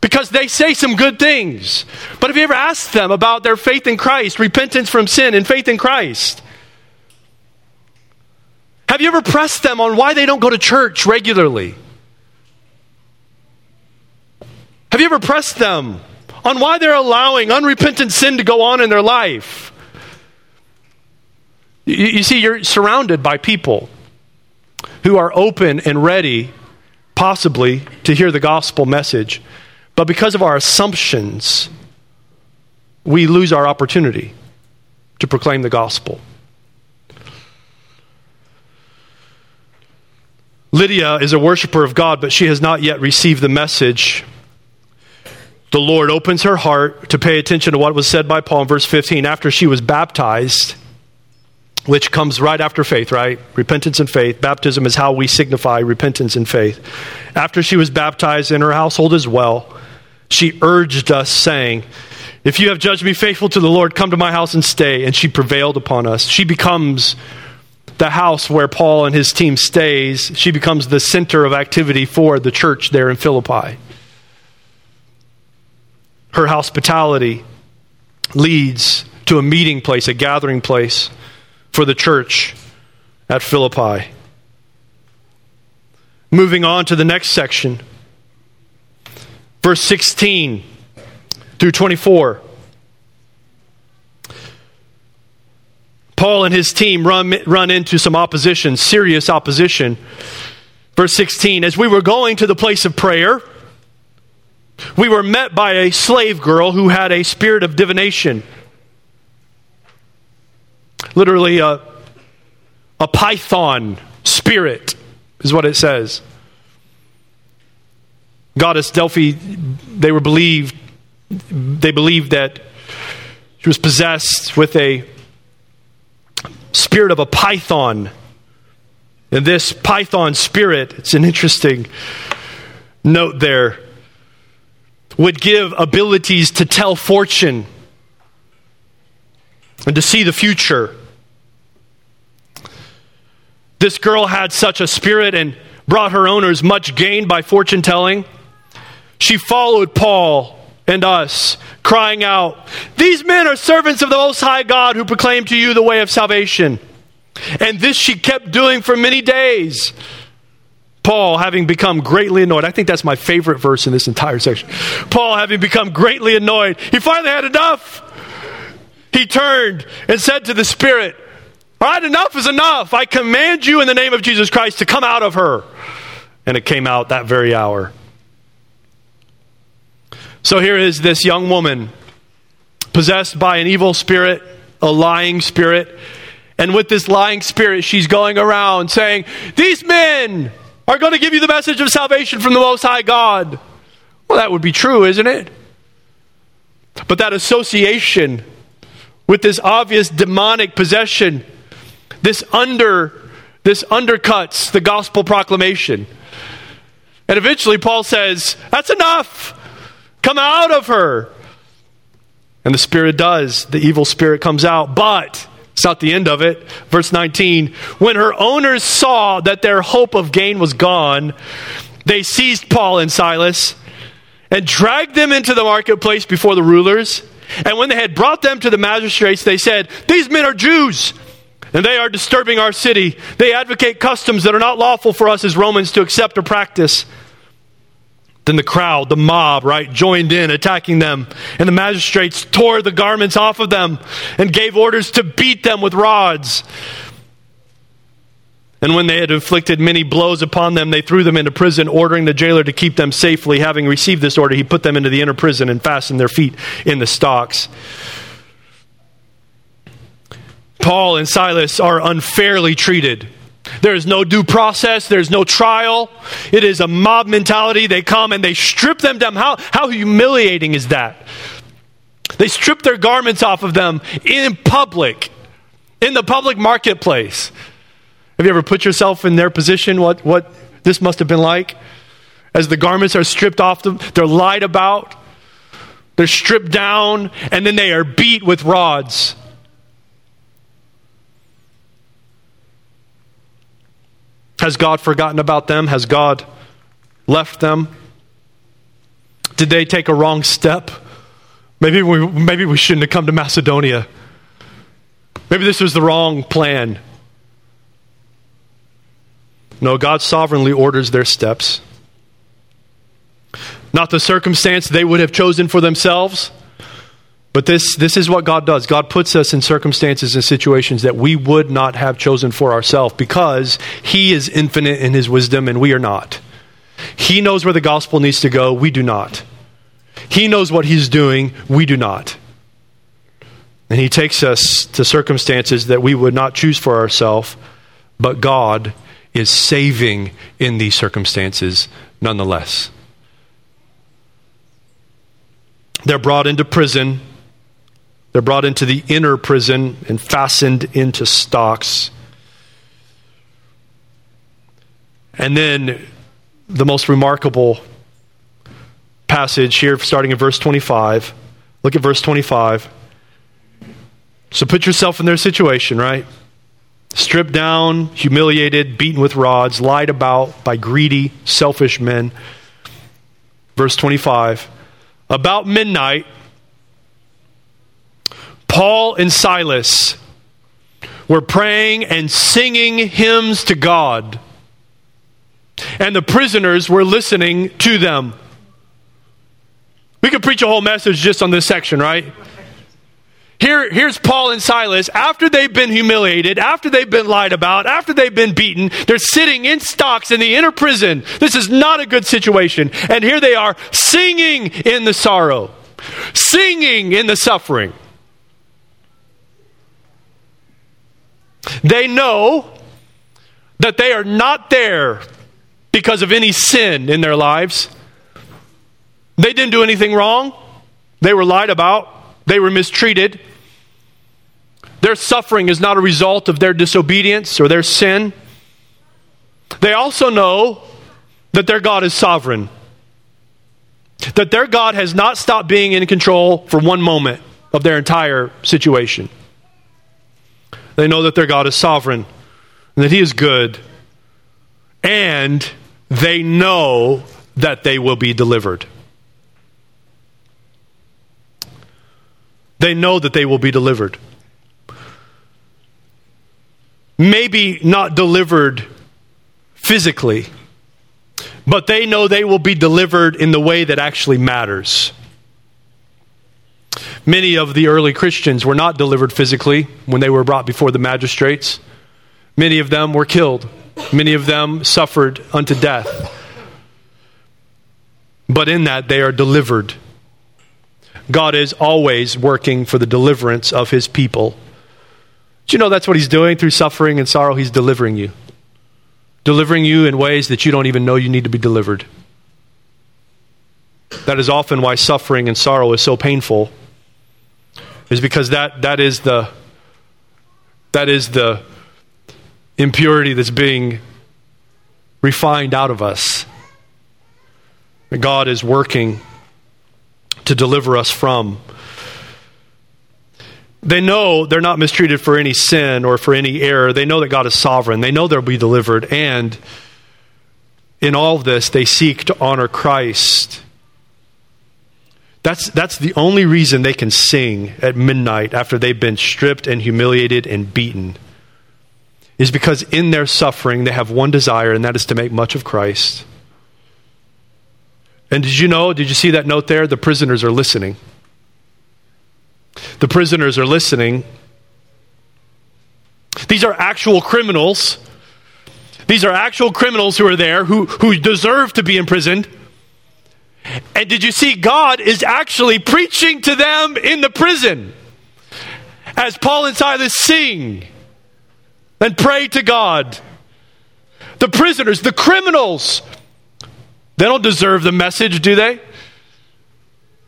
Because they say some good things. But have you ever asked them about their faith in Christ, repentance from sin and faith in Christ? Have you ever pressed them on why they don't go to church regularly? Have you ever pressed them on why they're allowing unrepentant sin to go on in their life? You see, you're surrounded by people who are open and ready, possibly, to hear the gospel message. But because of our assumptions, we lose our opportunity to proclaim the gospel. Lydia is a worshiper of God, but she has not yet received the message. The Lord opens her heart to pay attention to what was said by Paul in verse 15. After she was baptized, which comes right after faith, right? Repentance and faith. Baptism is how we signify repentance and faith. After she was baptized in her household as well, she urged us, saying, if you have judged me faithful to the Lord, come to my house and stay. And she prevailed upon us. She becomes the house where Paul and his team stays. She becomes the center of activity for the church there in Philippi. Her hospitality leads to a meeting place, a gathering place for the church at Philippi. Moving on to the next section, verse 16 through 24. Paul and his team run into some opposition, serious opposition. Verse 16, as we were going to the place of prayer, we were met by a slave girl who had a spirit of divination. Literally, a python spirit is what it says. Goddess Delphi, they believed that she was possessed with a spirit of a python. And this python spirit, it's an interesting note there, would give abilities to tell fortune and to see the future. This girl had such a spirit and brought her owners much gain by fortune telling. She followed Paul and us, crying out, "These men are servants of the Most High God who proclaim to you the way of salvation." And this she kept doing for many days. Paul, having become greatly annoyed. I think that's my favorite verse in this entire section. Paul, having become greatly annoyed, he finally had enough. He turned and said to the Spirit, "All right, enough is enough. I command you in the name of Jesus Christ to come out of her." And it came out that very hour. So here is this young woman possessed by an evil spirit, a lying spirit. And with this lying spirit, she's going around saying, "These men are going to give you the message of salvation from the Most High God." Well, that would be true, isn't it? But that association with this obvious demonic possession, this undercuts the gospel proclamation. And eventually Paul says, "That's enough. Come out of her." And the spirit does. The evil spirit comes out. But it's not the end of it. Verse 19, when her owners saw that their hope of gain was gone, they seized Paul and Silas and dragged them into the marketplace before the rulers. And when they had brought them to the magistrates, they said, "These men are Jews, and they are disturbing our city. They advocate customs that are not lawful for us as Romans to accept or practice." Then the crowd, the mob, right, joined in attacking them. And the magistrates tore the garments off of them and gave orders to beat them with rods. And when they had inflicted many blows upon them, they threw them into prison, ordering the jailer to keep them safely. Having received this order, he put them into the inner prison and fastened their feet in the stocks. Paul and Silas are unfairly treated. There is no due process. There is no trial. It is a mob mentality. They come and they strip them down. How humiliating is that? They strip their garments off of them in public, in the public marketplace. Have you ever put yourself in their position? What this must have been like? As the garments are stripped off them, they're lied about, they're stripped down, and then they are beat with rods. Has God forgotten about them? Has God left them? Did they take a wrong step? Maybe we shouldn't have come to Macedonia. Maybe this was the wrong plan. No, God sovereignly orders their steps. Not the circumstance they would have chosen for themselves, but this is what God does. God puts us in circumstances and situations that we would not have chosen for ourselves because He is infinite in His wisdom and we are not. He knows where the gospel needs to go. We do not. He knows what He's doing. We do not. And He takes us to circumstances that we would not choose for ourselves, but God is saving in these circumstances nonetheless. They're brought into prison. They're brought into the inner prison and fastened into stocks. And then the most remarkable passage here, starting in verse 25. Look at verse 25. So put yourself in their situation, right? Stripped down, humiliated, beaten with rods, lied about by greedy, selfish men. Verse 25. About midnight, Paul and Silas were praying and singing hymns to God, and the prisoners were listening to them. We could preach a whole message just on this section, right? Here's Paul and Silas, after they've been humiliated, after they've been lied about, after they've been beaten, they're sitting in stocks in the inner prison. This is not a good situation. And here they are singing in the sorrow, singing in the suffering. They know that they are not there because of any sin in their lives. They didn't do anything wrong. They were lied about. They were mistreated. Their suffering is not a result of their disobedience or their sin. They also know that their God is sovereign, that their God has not stopped being in control for one moment of their entire situation. They know that their God is sovereign, and that he is good, and they know that they will be delivered. They know that they will be delivered. Maybe not delivered physically, but they know they will be delivered in the way that actually matters. Many of the early Christians were not delivered physically when they were brought before the magistrates. Many of them were killed. Many of them suffered unto death. But in that, they are delivered. God is always working for the deliverance of his people. Do you know that's what he's doing? Through suffering and sorrow, he's delivering you. Delivering you in ways that you don't even know you need to be delivered. That is often why suffering and sorrow is so painful, is because that is the impurity that's being refined out of us. God is working to deliver us from. They know they're not mistreated for any sin or for any error. They know that God is sovereign. They know they'll be delivered. And in all of this, they seek to honor Christ. That's the only reason they can sing at midnight after they've been stripped and humiliated and beaten, is because in their suffering, they have one desire, and that is to make much of Christ. And did you see that note there? The prisoners are listening. The prisoners are listening. These are actual criminals. These are actual criminals who are there, who deserve to be imprisoned. And did you see God is actually preaching to them in the prison as Paul and Silas sing and pray to God? The prisoners, the criminals, they don't deserve the message, do they?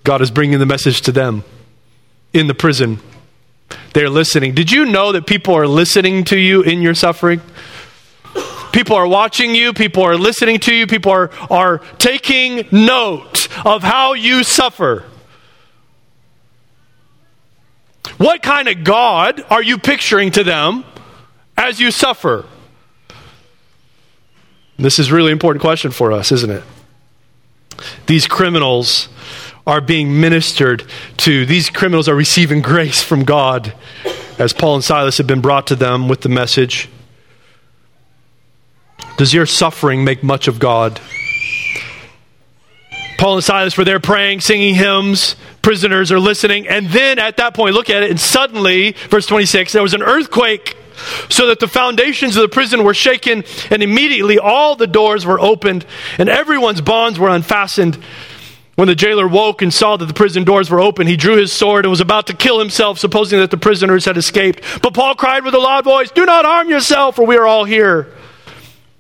God is bringing the message to them in the prison. They're listening. Did you know that people are listening to you in your suffering? People are watching you. People are listening to you. People are taking note of how you suffer. What kind of God are you picturing to them as you suffer? This is a really important question for us, isn't it? These criminals are being ministered to. These criminals are receiving grace from God as Paul and Silas have been brought to them with the message. Does your suffering make much of God? Paul and Silas were there praying, singing hymns. Prisoners are listening. And then at that point, look at it, and suddenly, verse 26, there was an earthquake, so that the foundations of the prison were shaken, and immediately all the doors were opened, and everyone's bonds were unfastened. When the jailer woke and saw that the prison doors were open, he drew his sword and was about to kill himself, supposing that the prisoners had escaped. But Paul cried with a loud voice, "Do not harm yourself, for we are all here."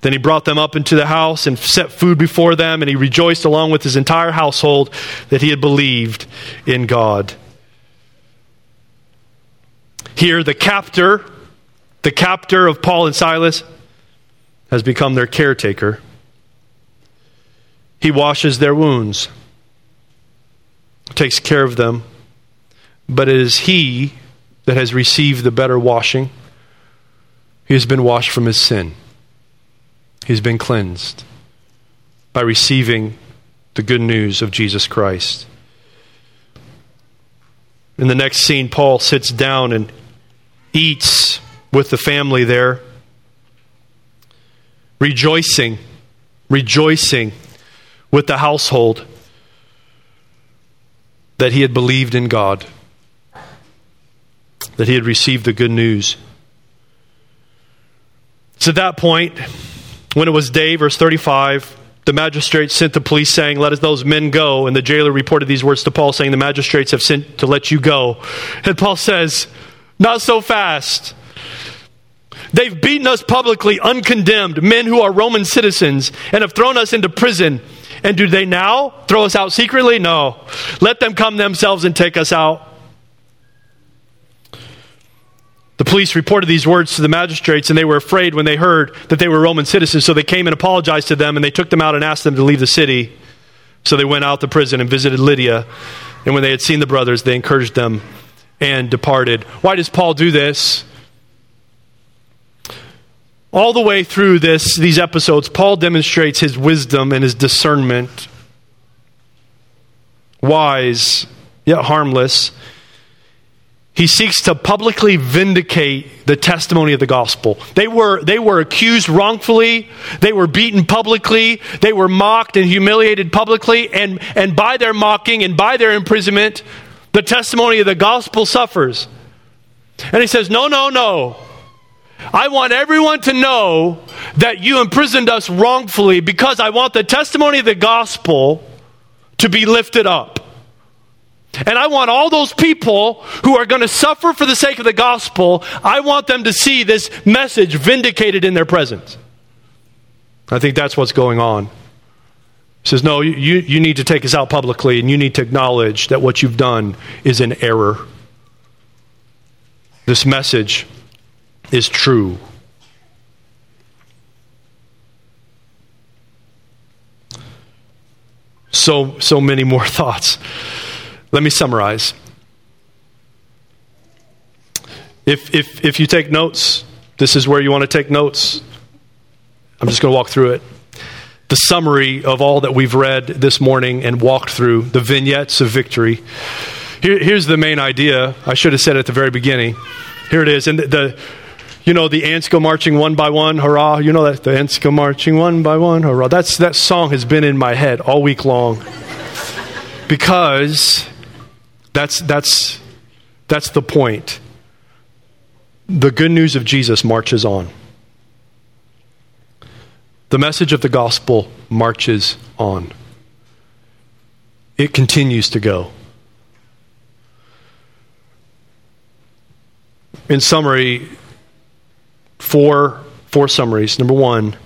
Then he brought them up into the house and set food before them, and he rejoiced along with his entire household that he had believed in God. Here the captor of Paul and Silas has become their caretaker. He washes their wounds, takes care of them, but it is he that has received the better washing. He has been washed from his sin. He's been cleansed by receiving the good news of Jesus Christ. In the next scene, Paul sits down and eats with the family there, rejoicing with the household that he had believed in God, that he had received the good news. It's at that point, when it was day, verse 35, the magistrates sent the police saying, "Let those men go." And the jailer reported these words to Paul, saying, "The magistrates have sent to let you go." And Paul says, "Not so fast. They've beaten us publicly, uncondemned, men who are Roman citizens, and have thrown us into prison. And do they now throw us out secretly? No. Let them come themselves and take us out. The police reported these words to the magistrates, and they were afraid when they heard that they were Roman citizens. So they came and apologized to them, and they took them out and asked them to leave the city. So they went out to prison and visited Lydia. And when they had seen the brothers, they encouraged them and departed. Why does Paul do this? All the way through these episodes, Paul demonstrates his wisdom and his discernment. Wise, yet harmless. He seeks to publicly vindicate the testimony of the gospel. They were accused wrongfully. They were beaten publicly. They were mocked and humiliated publicly. And by their mocking and by their imprisonment, the testimony of the gospel suffers. And he says, no. I want everyone to know that you imprisoned us wrongfully, because I want the testimony of the gospel to be lifted up. And I want all those people who are going to suffer for the sake of the gospel, I want them to see this message vindicated in their presence. I think that's what's going on. He says, no, you need to take us out publicly, and you need to acknowledge that what you've done is an error. This message is true. So many more thoughts. Let me summarize. If you take notes, this is where you want to take notes. I'm just going to walk through it. The summary of all that we've read this morning and walked through, the vignettes of victory. Here's the main idea. I should have said it at the very beginning. Here it is. And the ants go marching one by one, hurrah. You know that, the ants go marching one by one, hurrah. That song has been in my head all week long. Because that's the point. The good news of Jesus marches on. The message of the gospel marches on. It continues to go. In summary, four summaries. Number one,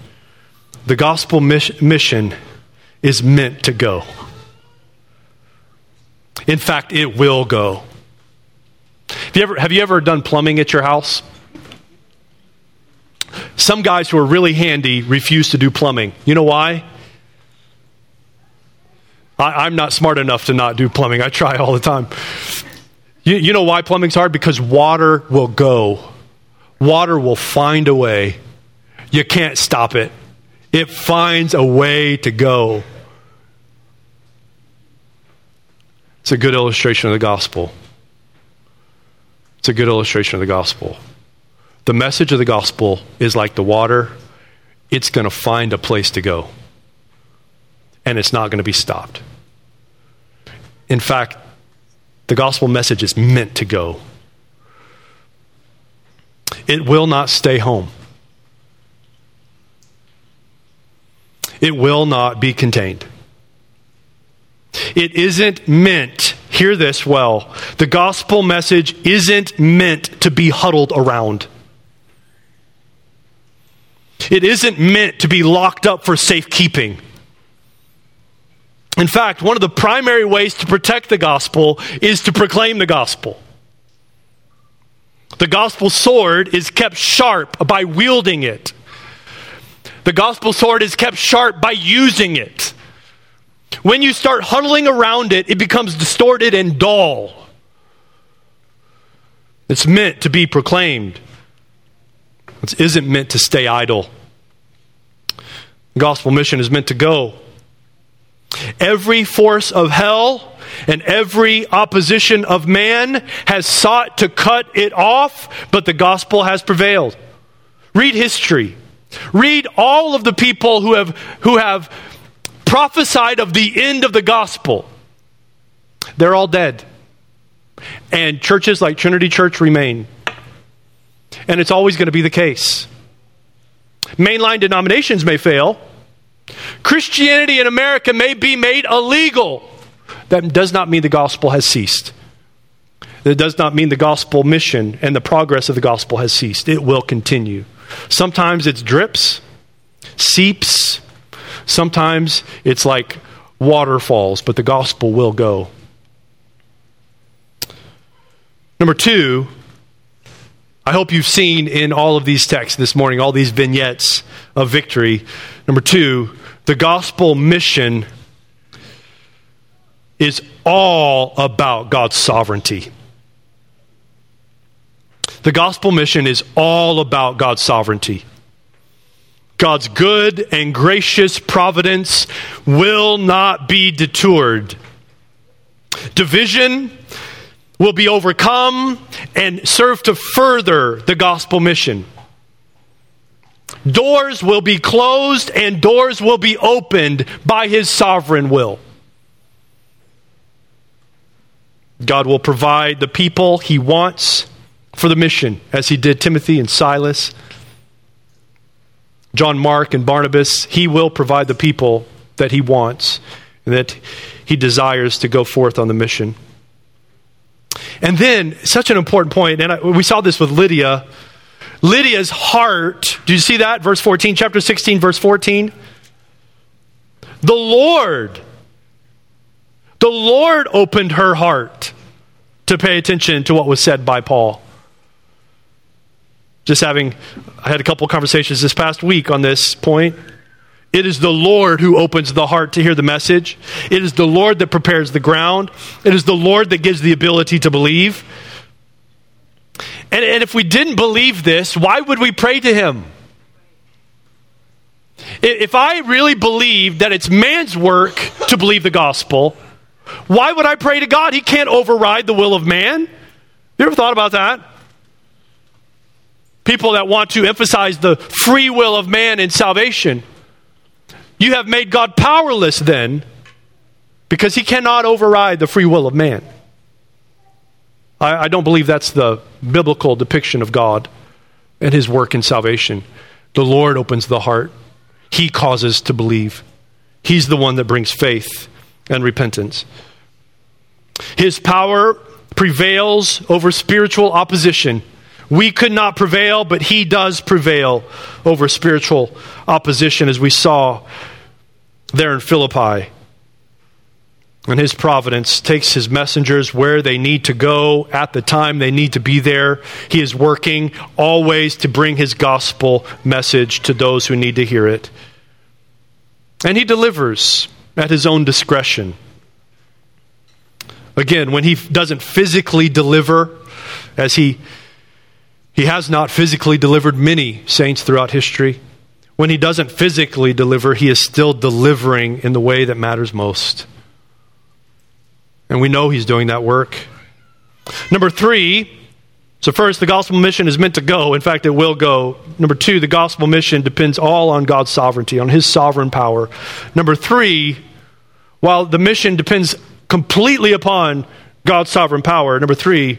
the gospel mission is meant to go. In fact, it will go. Have you ever done plumbing at your house? Some guys who are really handy refuse to do plumbing. You know why? I'm not smart enough to not do plumbing. I try all the time. You know why plumbing's hard? Because water will go. Water will find a way. You can't stop it. It finds a way to go. It's a good illustration of the gospel. It's a good illustration of the gospel. The message of the gospel is like the water. It's going to find a place to go. And it's not going to be stopped. In fact, the gospel message is meant to go. It will not stay home. It will not be contained. It isn't meant, hear this well, the gospel message isn't meant to be huddled around. It isn't meant to be locked up for safekeeping. In fact, one of the primary ways to protect the gospel is to proclaim the gospel. The gospel sword is kept sharp by wielding it. The gospel sword is kept sharp by using it. When you start huddling around it, it becomes distorted and dull. It's meant to be proclaimed. It isn't meant to stay idle. The gospel mission is meant to go. Every force of hell and every opposition of man has sought to cut it off, but the gospel has prevailed. Read history. Read all of the people who have prophesied of the end of the gospel. They're all dead. And churches like Trinity Church remain. And it's always going to be the case. Mainline denominations may fail. Christianity in America may be made illegal. That does not mean the gospel has ceased. That does not mean the gospel mission and the progress of the gospel has ceased. It will continue. Sometimes it's drips, seeps. Sometimes it's like waterfalls, but the gospel will go. Number two, I hope you've seen in all of these texts this morning, all these vignettes of victory. Number two, the gospel mission is all about God's sovereignty. The gospel mission is all about God's sovereignty. God's good and gracious providence will not be detoured. Division will be overcome and serve to further the gospel mission. Doors will be closed and doors will be opened by his sovereign will. God will provide the people he wants for the mission, as he did Timothy and Silas, John Mark and Barnabas. He will provide the people that he wants and that he desires to go forth on the mission. And then, such an important point, and we saw this with Lydia. Lydia's heart, do you see that? Verse 14, chapter 16, verse 14. The Lord opened her heart to pay attention to what was said by Paul. I had a couple conversations this past week on this point. It is the Lord who opens the heart to hear the message. It is the Lord that prepares the ground. It is the Lord that gives the ability to believe. And if we didn't believe this, why would we pray to him? If I really believed that it's man's work to believe the gospel, why would I pray to God? He can't override the will of man. You ever thought about that? People that want to emphasize the free will of man in salvation. You have made God powerless then, because he cannot override the free will of man. I don't believe that's the biblical depiction of God and his work in salvation. The Lord opens the heart. He causes to believe. He's the one that brings faith and repentance. His power prevails over spiritual opposition. We could not prevail, but he does prevail over spiritual opposition, as we saw there in Philippi. And his providence takes his messengers where they need to go at the time they need to be there. He is working always to bring his gospel message to those who need to hear it. And he delivers at his own discretion. Again, when he doesn't physically deliver, as he has not physically delivered many saints throughout history. When he doesn't physically deliver, he is still delivering in the way that matters most. And we know he's doing that work. Number three, so first, the gospel mission is meant to go. In fact, it will go. Number two, the gospel mission depends all on God's sovereignty, on his sovereign power. Number three, while the mission depends completely upon God's sovereign power, number three,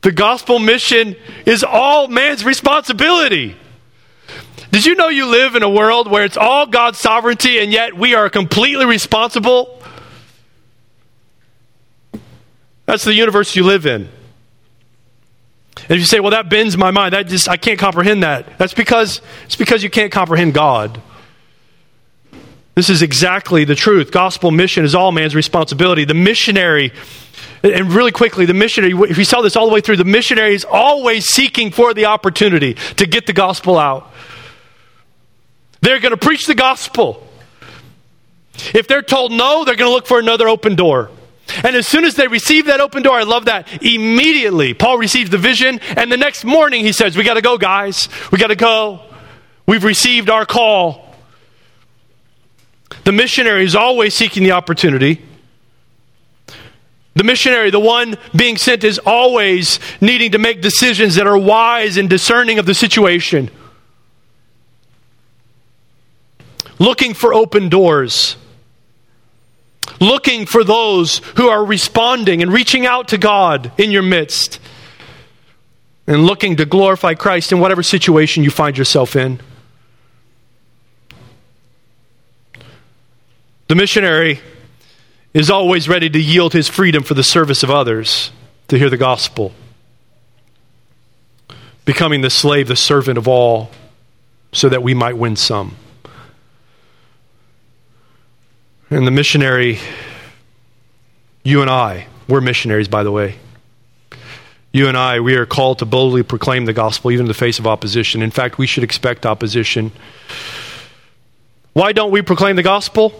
the gospel mission is all man's responsibility. Did you know you live in a world where it's all God's sovereignty and yet we are completely responsible? That's the universe you live in. And if you say, well, that bends my mind. I can't comprehend that. It's because you can't comprehend God. This is exactly the truth. Gospel mission is all man's responsibility. The missionary... And really quickly, the missionary, if you saw this all the way through, the missionary is always seeking for the opportunity to get the gospel out. They're going to preach the gospel. If they're told no, they're going to look for another open door. And as soon as they receive that open door, I love that, immediately Paul receives the vision, and the next morning he says, we got to go, guys. We got to go. We've received our call. The missionary is always seeking the opportunity. The missionary, the one being sent, is always needing to make decisions that are wise and discerning of the situation. Looking for open doors. Looking for those who are responding and reaching out to God in your midst. And looking to glorify Christ in whatever situation you find yourself in. The missionary is always ready to yield his freedom for the service of others to hear the gospel. becoming the slave, the servant of all, so that we might win some. And the missionary, you and I, we're missionaries, by the way. You and I, we are called to boldly proclaim the gospel, even in the face of opposition. In fact, we should expect opposition. Why don't we proclaim the gospel?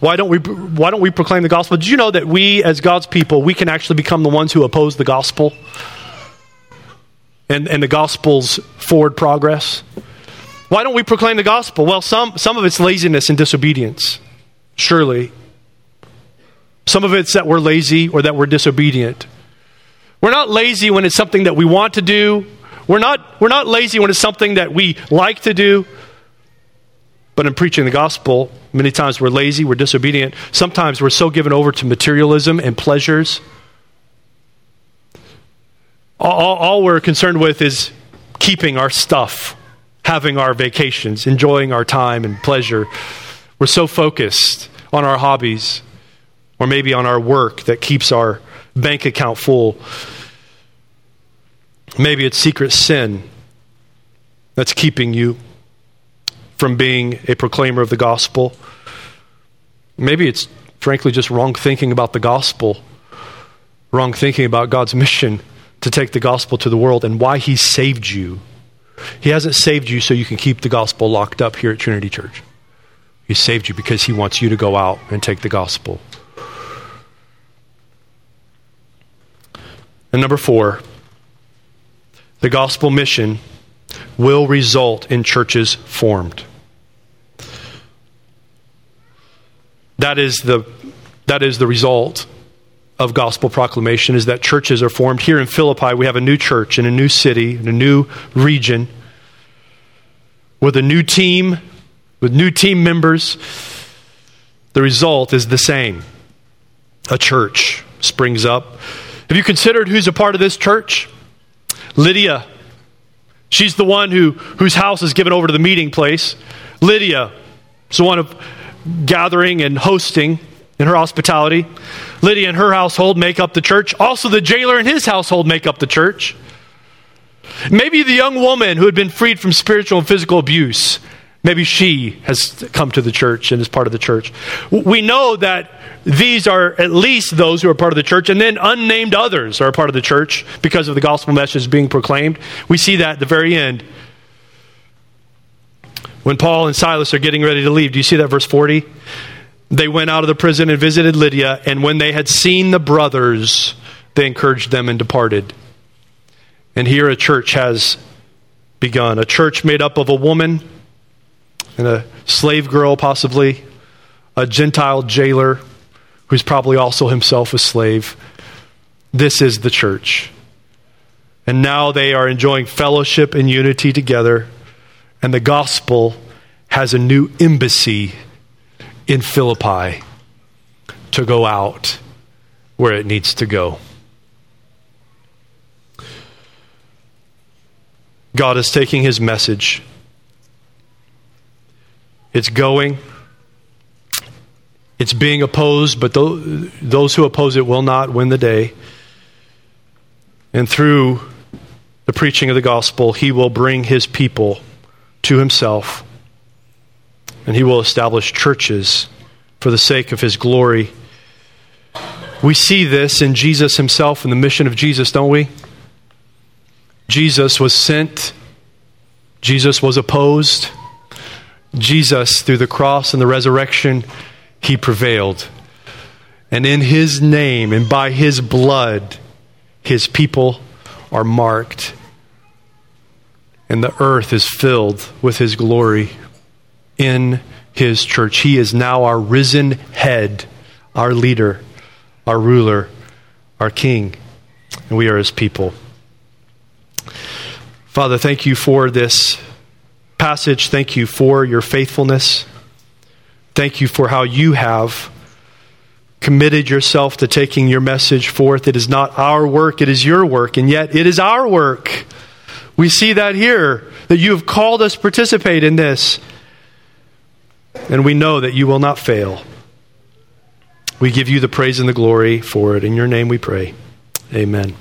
Why don't we proclaim the gospel? Did you know that we, as God's people, we can actually become the ones who oppose the gospel and the gospel's forward progress? Why don't we proclaim the gospel? Well, some of it's laziness and disobedience, surely. Some of it's that we're lazy or that we're disobedient. We're not lazy when it's something that we want to do. We're not lazy when it's something that we like to do. But in preaching the gospel, many times we're lazy, we're disobedient. Sometimes we're so given over to materialism and pleasures. All we're concerned with is keeping our stuff, having our vacations, enjoying our time and pleasure. We're so focused on our hobbies or maybe on our work that keeps our bank account full. Maybe it's secret sin that's keeping you from being a proclaimer of the gospel. Maybe it's, frankly, just wrong thinking about the gospel, wrong thinking about God's mission to take the gospel to the world and why he saved you. He hasn't saved you so you can keep the gospel locked up here at Trinity Church. He saved you because he wants you to go out and take the gospel. And number 4, the gospel mission will result in churches formed. That is the result of gospel proclamation, is that churches are formed. Here in Philippi, we have a new church in a new city, in a new region, with a new team, with new team members. The result is the same. A church springs up. Have you considered who's a part of this church? Lydia. She's the one whose house is given over to the meeting place. Lydia is the one of gathering and hosting in her hospitality. Lydia and her household make up the church. Also, the jailer and his household make up the church. Maybe the young woman who had been freed from spiritual and physical abuse, maybe she has come to the church and is part of the church. We know that these are at least those who are part of the church, and then unnamed others are a part of the church because of the gospel message being proclaimed. We see that at the very end, when Paul and Silas are getting ready to leave. Do you see that, verse 40? They went out of the prison and visited Lydia, and when they had seen the brothers, they encouraged them and departed. And here a church has begun. A church made up of a woman and a slave girl, possibly, a Gentile jailer who's probably also himself a slave. This is the church. And now they are enjoying fellowship and unity together, and the gospel has a new embassy in Philippi to go out where it needs to go. God is taking his message. It's going. It's being opposed, but those who oppose it will not win the day. And through the preaching of the gospel, he will bring his people to himself. And he will establish churches for the sake of his glory. We see this in Jesus himself and the mission of Jesus, don't we? Jesus was sent. Jesus was opposed. Jesus, through the cross and the resurrection, he prevailed. And in his name and by his blood, his people are marked. And the earth is filled with his glory. In his church, he is now our risen head, our leader, our ruler, our king, and we are his people. Father, thank you for this passage. Thank you for your faithfulness. Thank you for how you have committed yourself to taking your message forth. It is not our work, it is your work, and yet it is our work. We see that here, that you have called us to participate in this. And we know that you will not fail. We give you the praise and the glory for it. In your name we pray. Amen.